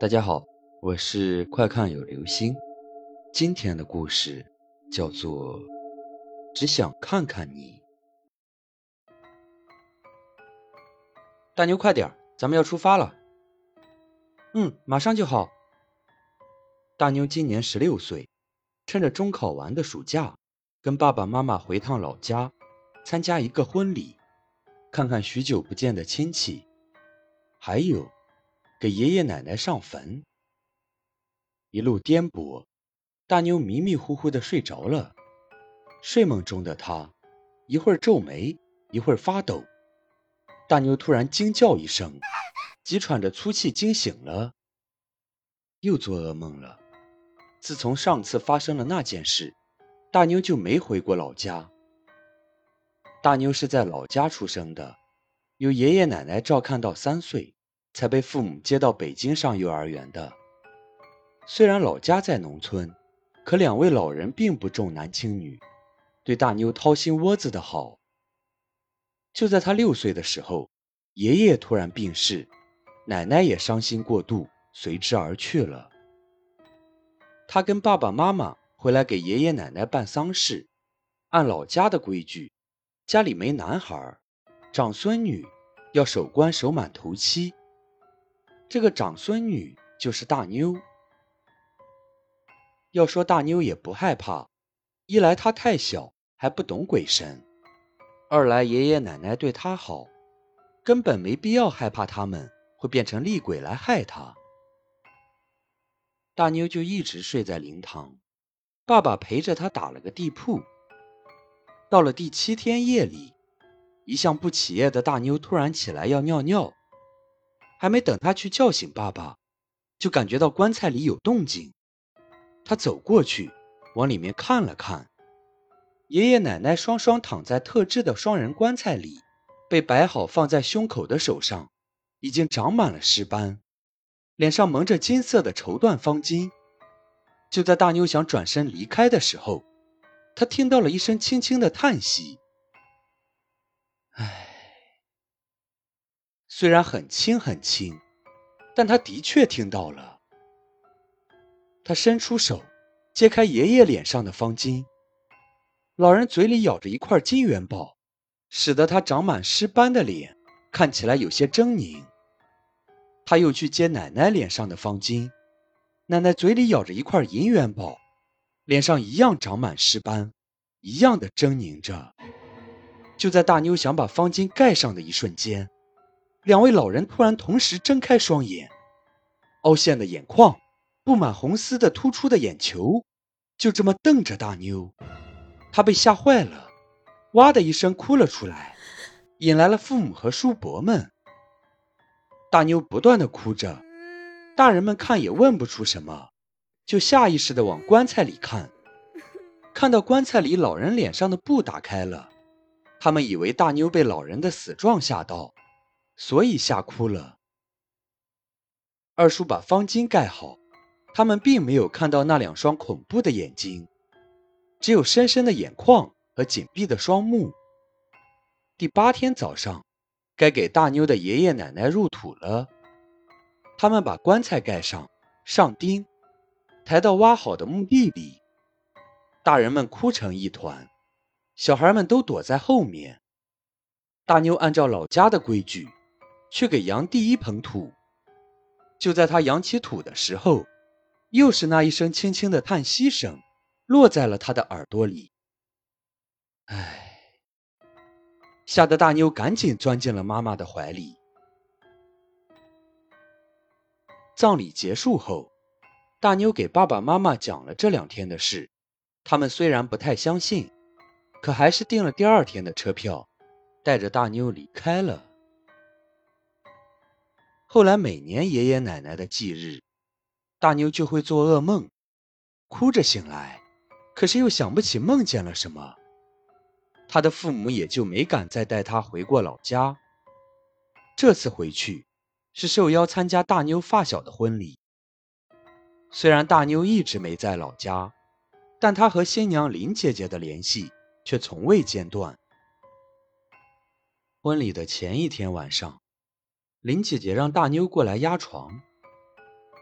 大家好，我是快看有流星。今天的故事叫做只想看看你。大牛快点，咱们要出发了。马上就好。大牛今年16岁，趁着中考完的暑假，跟爸爸妈妈回趟老家，参加一个婚礼，看看许久不见的亲戚，还有给爷爷奶奶上坟。一路颠簸，大妞迷迷糊糊地睡着了。睡梦中的她一会儿皱眉，一会儿发抖。大妞突然惊叫一声，急喘着粗气惊醒了。又做噩梦了。自从上次发生了那件事，大妞就没回过老家。大妞是在老家出生的，由爷爷奶奶照看到3岁，才被父母接到北京上幼儿园的。虽然老家在农村，可2位老人并不重男轻女，对大妞掏心窝子的好。就在她6岁的时候，爷爷突然病逝，奶奶也伤心过度，随之而去了。她跟爸爸妈妈回来给爷爷奶奶办丧事，按老家的规矩，家里没男孩，长孙女要守关守满头7。这个长孙女就是大妞。要说大妞也不害怕，一来她太小，还不懂鬼神；二来爷爷奶奶对她好，根本没必要害怕他们会变成厉鬼来害她。大妞就一直睡在灵堂，爸爸陪着她打了个地铺。到了第7天夜里，一向不起夜的大妞突然起来要尿尿，还没等他去叫醒爸爸，就感觉到棺材里有动静。他走过去，往里面看了看，爷爷奶奶双双躺在特制的双人棺材里，被摆好放在胸口的手上已经长满了尸斑，脸上蒙着金色的绸缎方巾。就在大妞想转身离开的时候，她听到了一声轻轻的叹息。唉，虽然很轻很轻，但他的确听到了。他伸出手，揭开爷爷脸上的方巾，老人嘴里咬着一块金元宝，使得他长满尸斑的脸看起来有些狰狞。他又去揭奶奶脸上的方巾，奶奶嘴里咬着一块银元宝，脸上一样长满尸斑，一样的狰狞着。就在大妞想把方巾盖上的一瞬间，2位老人突然同时睁开双眼，凹陷的眼眶，布满红丝的突出的眼球，就这么瞪着大妞。她被吓坏了，哇的一声哭了出来，引来了父母和叔伯们。大妞不断地哭着，大人们看也问不出什么，就下意识地往棺材里看，看到棺材里老人脸上的布打开了，他们以为大妞被老人的死状吓到，所以吓哭了。二叔把方巾盖好，他们并没有看到那2双恐怖的眼睛，只有深深的眼眶和紧闭的双目。第8天早上，该给大妞的爷爷奶奶入土了。他们把棺材盖上，上钉，抬到挖好的墓地里。大人们哭成一团，小孩们都躲在后面。大妞按照老家的规矩去给扬第1盆土，就在他扬起土的时候，又是那一声轻轻的叹息声落在了他的耳朵里。唉，吓得大妞赶紧钻进了妈妈的怀里。葬礼结束后，大妞给爸爸妈妈讲了这2天的事，他们虽然不太相信，可还是订了第2天的车票，带着大妞离开了。后来每年爷爷奶奶的忌日，大妞就会做噩梦，哭着醒来，可是又想不起梦见了什么。她的父母也就没敢再带她回过老家。这次回去是受邀参加大妞发小的婚礼。虽然大妞一直没在老家，但她和新娘林姐姐的联系却从未间断。婚礼的前一天晚上，林姐姐让大妞过来压床。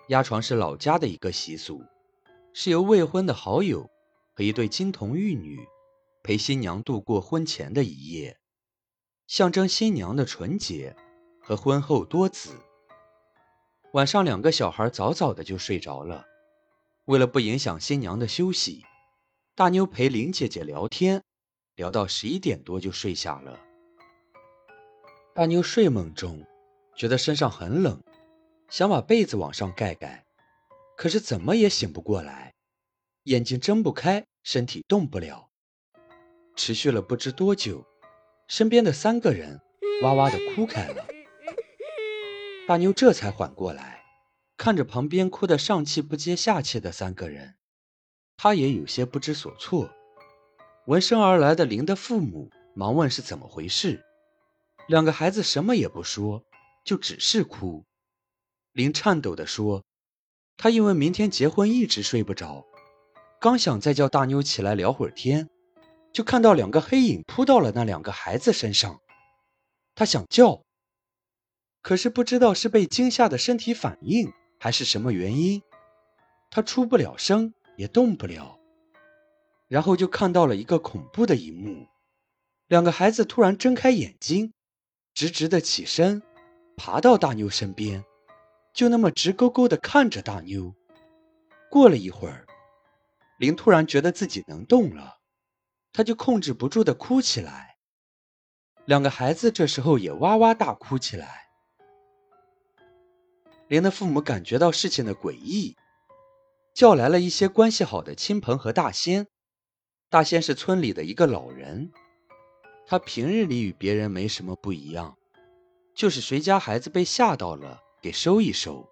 压床是老家的一个习俗，是由未婚的好友和一对金童玉女陪新娘度过婚前的一夜，象征新娘的纯洁和婚后多子。晚上两个小孩早早的就睡着了，为了不影响新娘的休息，大妞陪林姐姐聊天，聊到11点多就睡下了。大妞睡梦中觉得身上很冷，想把被子往上盖盖，可是怎么也醒不过来，眼睛睁不开，身体动不了。持续了不知多久，身边的3个人哇哇地哭开了。大妞这才缓过来，看着旁边哭得上气不接下气的3个人，她也有些不知所措。闻声而来的林的父母忙问是怎么回事，2个孩子什么也不说，就只是哭。林颤抖地说，他因为明天结婚一直睡不着，刚想再叫大妞起来聊会儿天，就看到2个黑影扑到了那2个孩子身上。他想叫，可是不知道是被惊吓的身体反应还是什么原因，他出不了声也动不了。然后就看到了一个恐怖的一幕，2个孩子突然睁开眼睛，直直地起身爬到大妞身边，就那么直勾勾地看着大妞。过了一会儿，林突然觉得自己能动了，他就控制不住地哭起来。2个孩子这时候也哇哇大哭起来。林的父母感觉到事情的诡异，叫来了一些关系好的亲朋和大仙。大仙是村里的一个老人，他平日里与别人没什么不一样，就是谁家孩子被吓到了给收一收，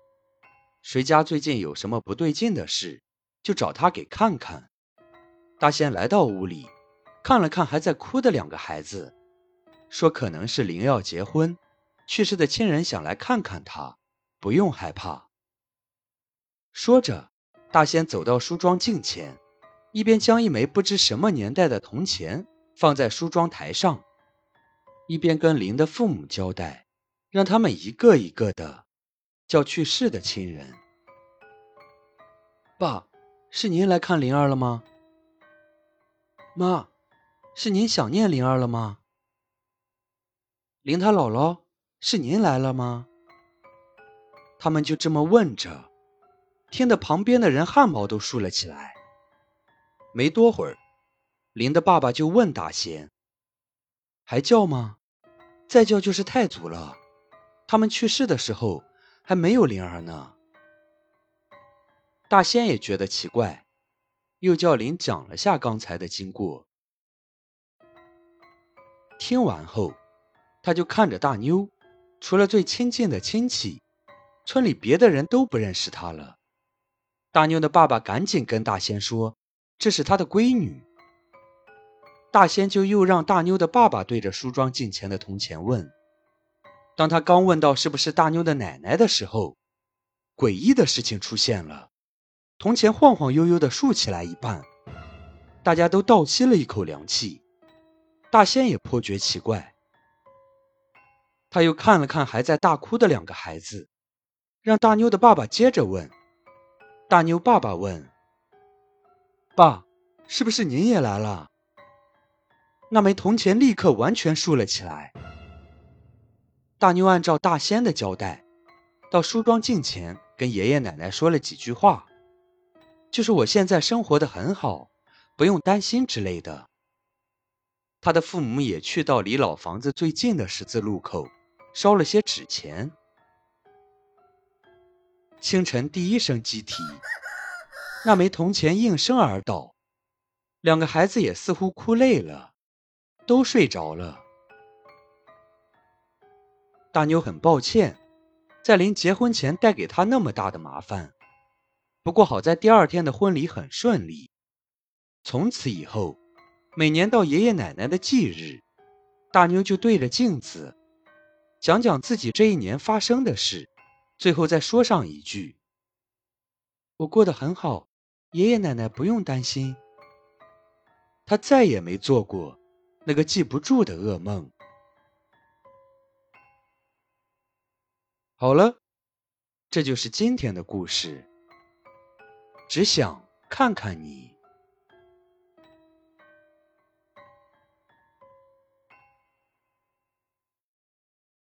谁家最近有什么不对劲的事，就找他给看看。大仙来到屋里，看了看还在哭的2个孩子，说可能是林要结婚，去世的亲人想来看看他，不用害怕。说着，大仙走到梳妆镜前，一边将一枚不知什么年代的铜钱放在梳妆台上，一边跟林的父母交代，让他们一个一个的叫去世的亲人。爸，是您来看灵儿了吗？妈，是您想念灵儿了吗？灵他姥姥，是您来了吗？他们就这么问着，听得旁边的人汗毛都竖了起来。没多会儿，灵的爸爸就问大仙，还叫吗？再叫就是太祖了，他们去世的时候还没有灵儿呢。大仙也觉得奇怪，又叫林讲了下刚才的经过。听完后，他就看着大妞，除了最亲近的亲戚，村里别的人都不认识他了。大妞的爸爸赶紧跟大仙说，这是他的闺女。大仙就又让大妞的爸爸对着梳妆镜前的铜钱问。当他刚问到是不是大妞的奶奶的时候，诡异的事情出现了，铜钱晃晃悠悠地竖起来一半，大家都倒吸了一口凉气。大仙也颇觉奇怪，他又看了看还在大哭的2个孩子，让大妞的爸爸接着问。大妞爸爸问，爸，是不是您也来了？那枚铜钱立刻完全竖了起来。大妞按照大仙的交代，到梳妆镜前跟爷爷奶奶说了几句话，就是我现在生活得很好，不用担心之类的。他的父母也去到离老房子最近的十字路口，烧了些纸钱。清晨第一声鸡啼，那枚铜钱应声而倒，2个孩子也似乎哭累了，都睡着了。大妞很抱歉，在临结婚前带给她那么大的麻烦，不过好在第2天的婚礼很顺利。从此以后，每年到爷爷奶奶的忌日，大妞就对着镜子讲讲自己这一年发生的事，最后再说上一句，我过得很好，爷爷奶奶不用担心。她再也没做过那个记不住的噩梦。好了，这就是今天的故事，只想看看你。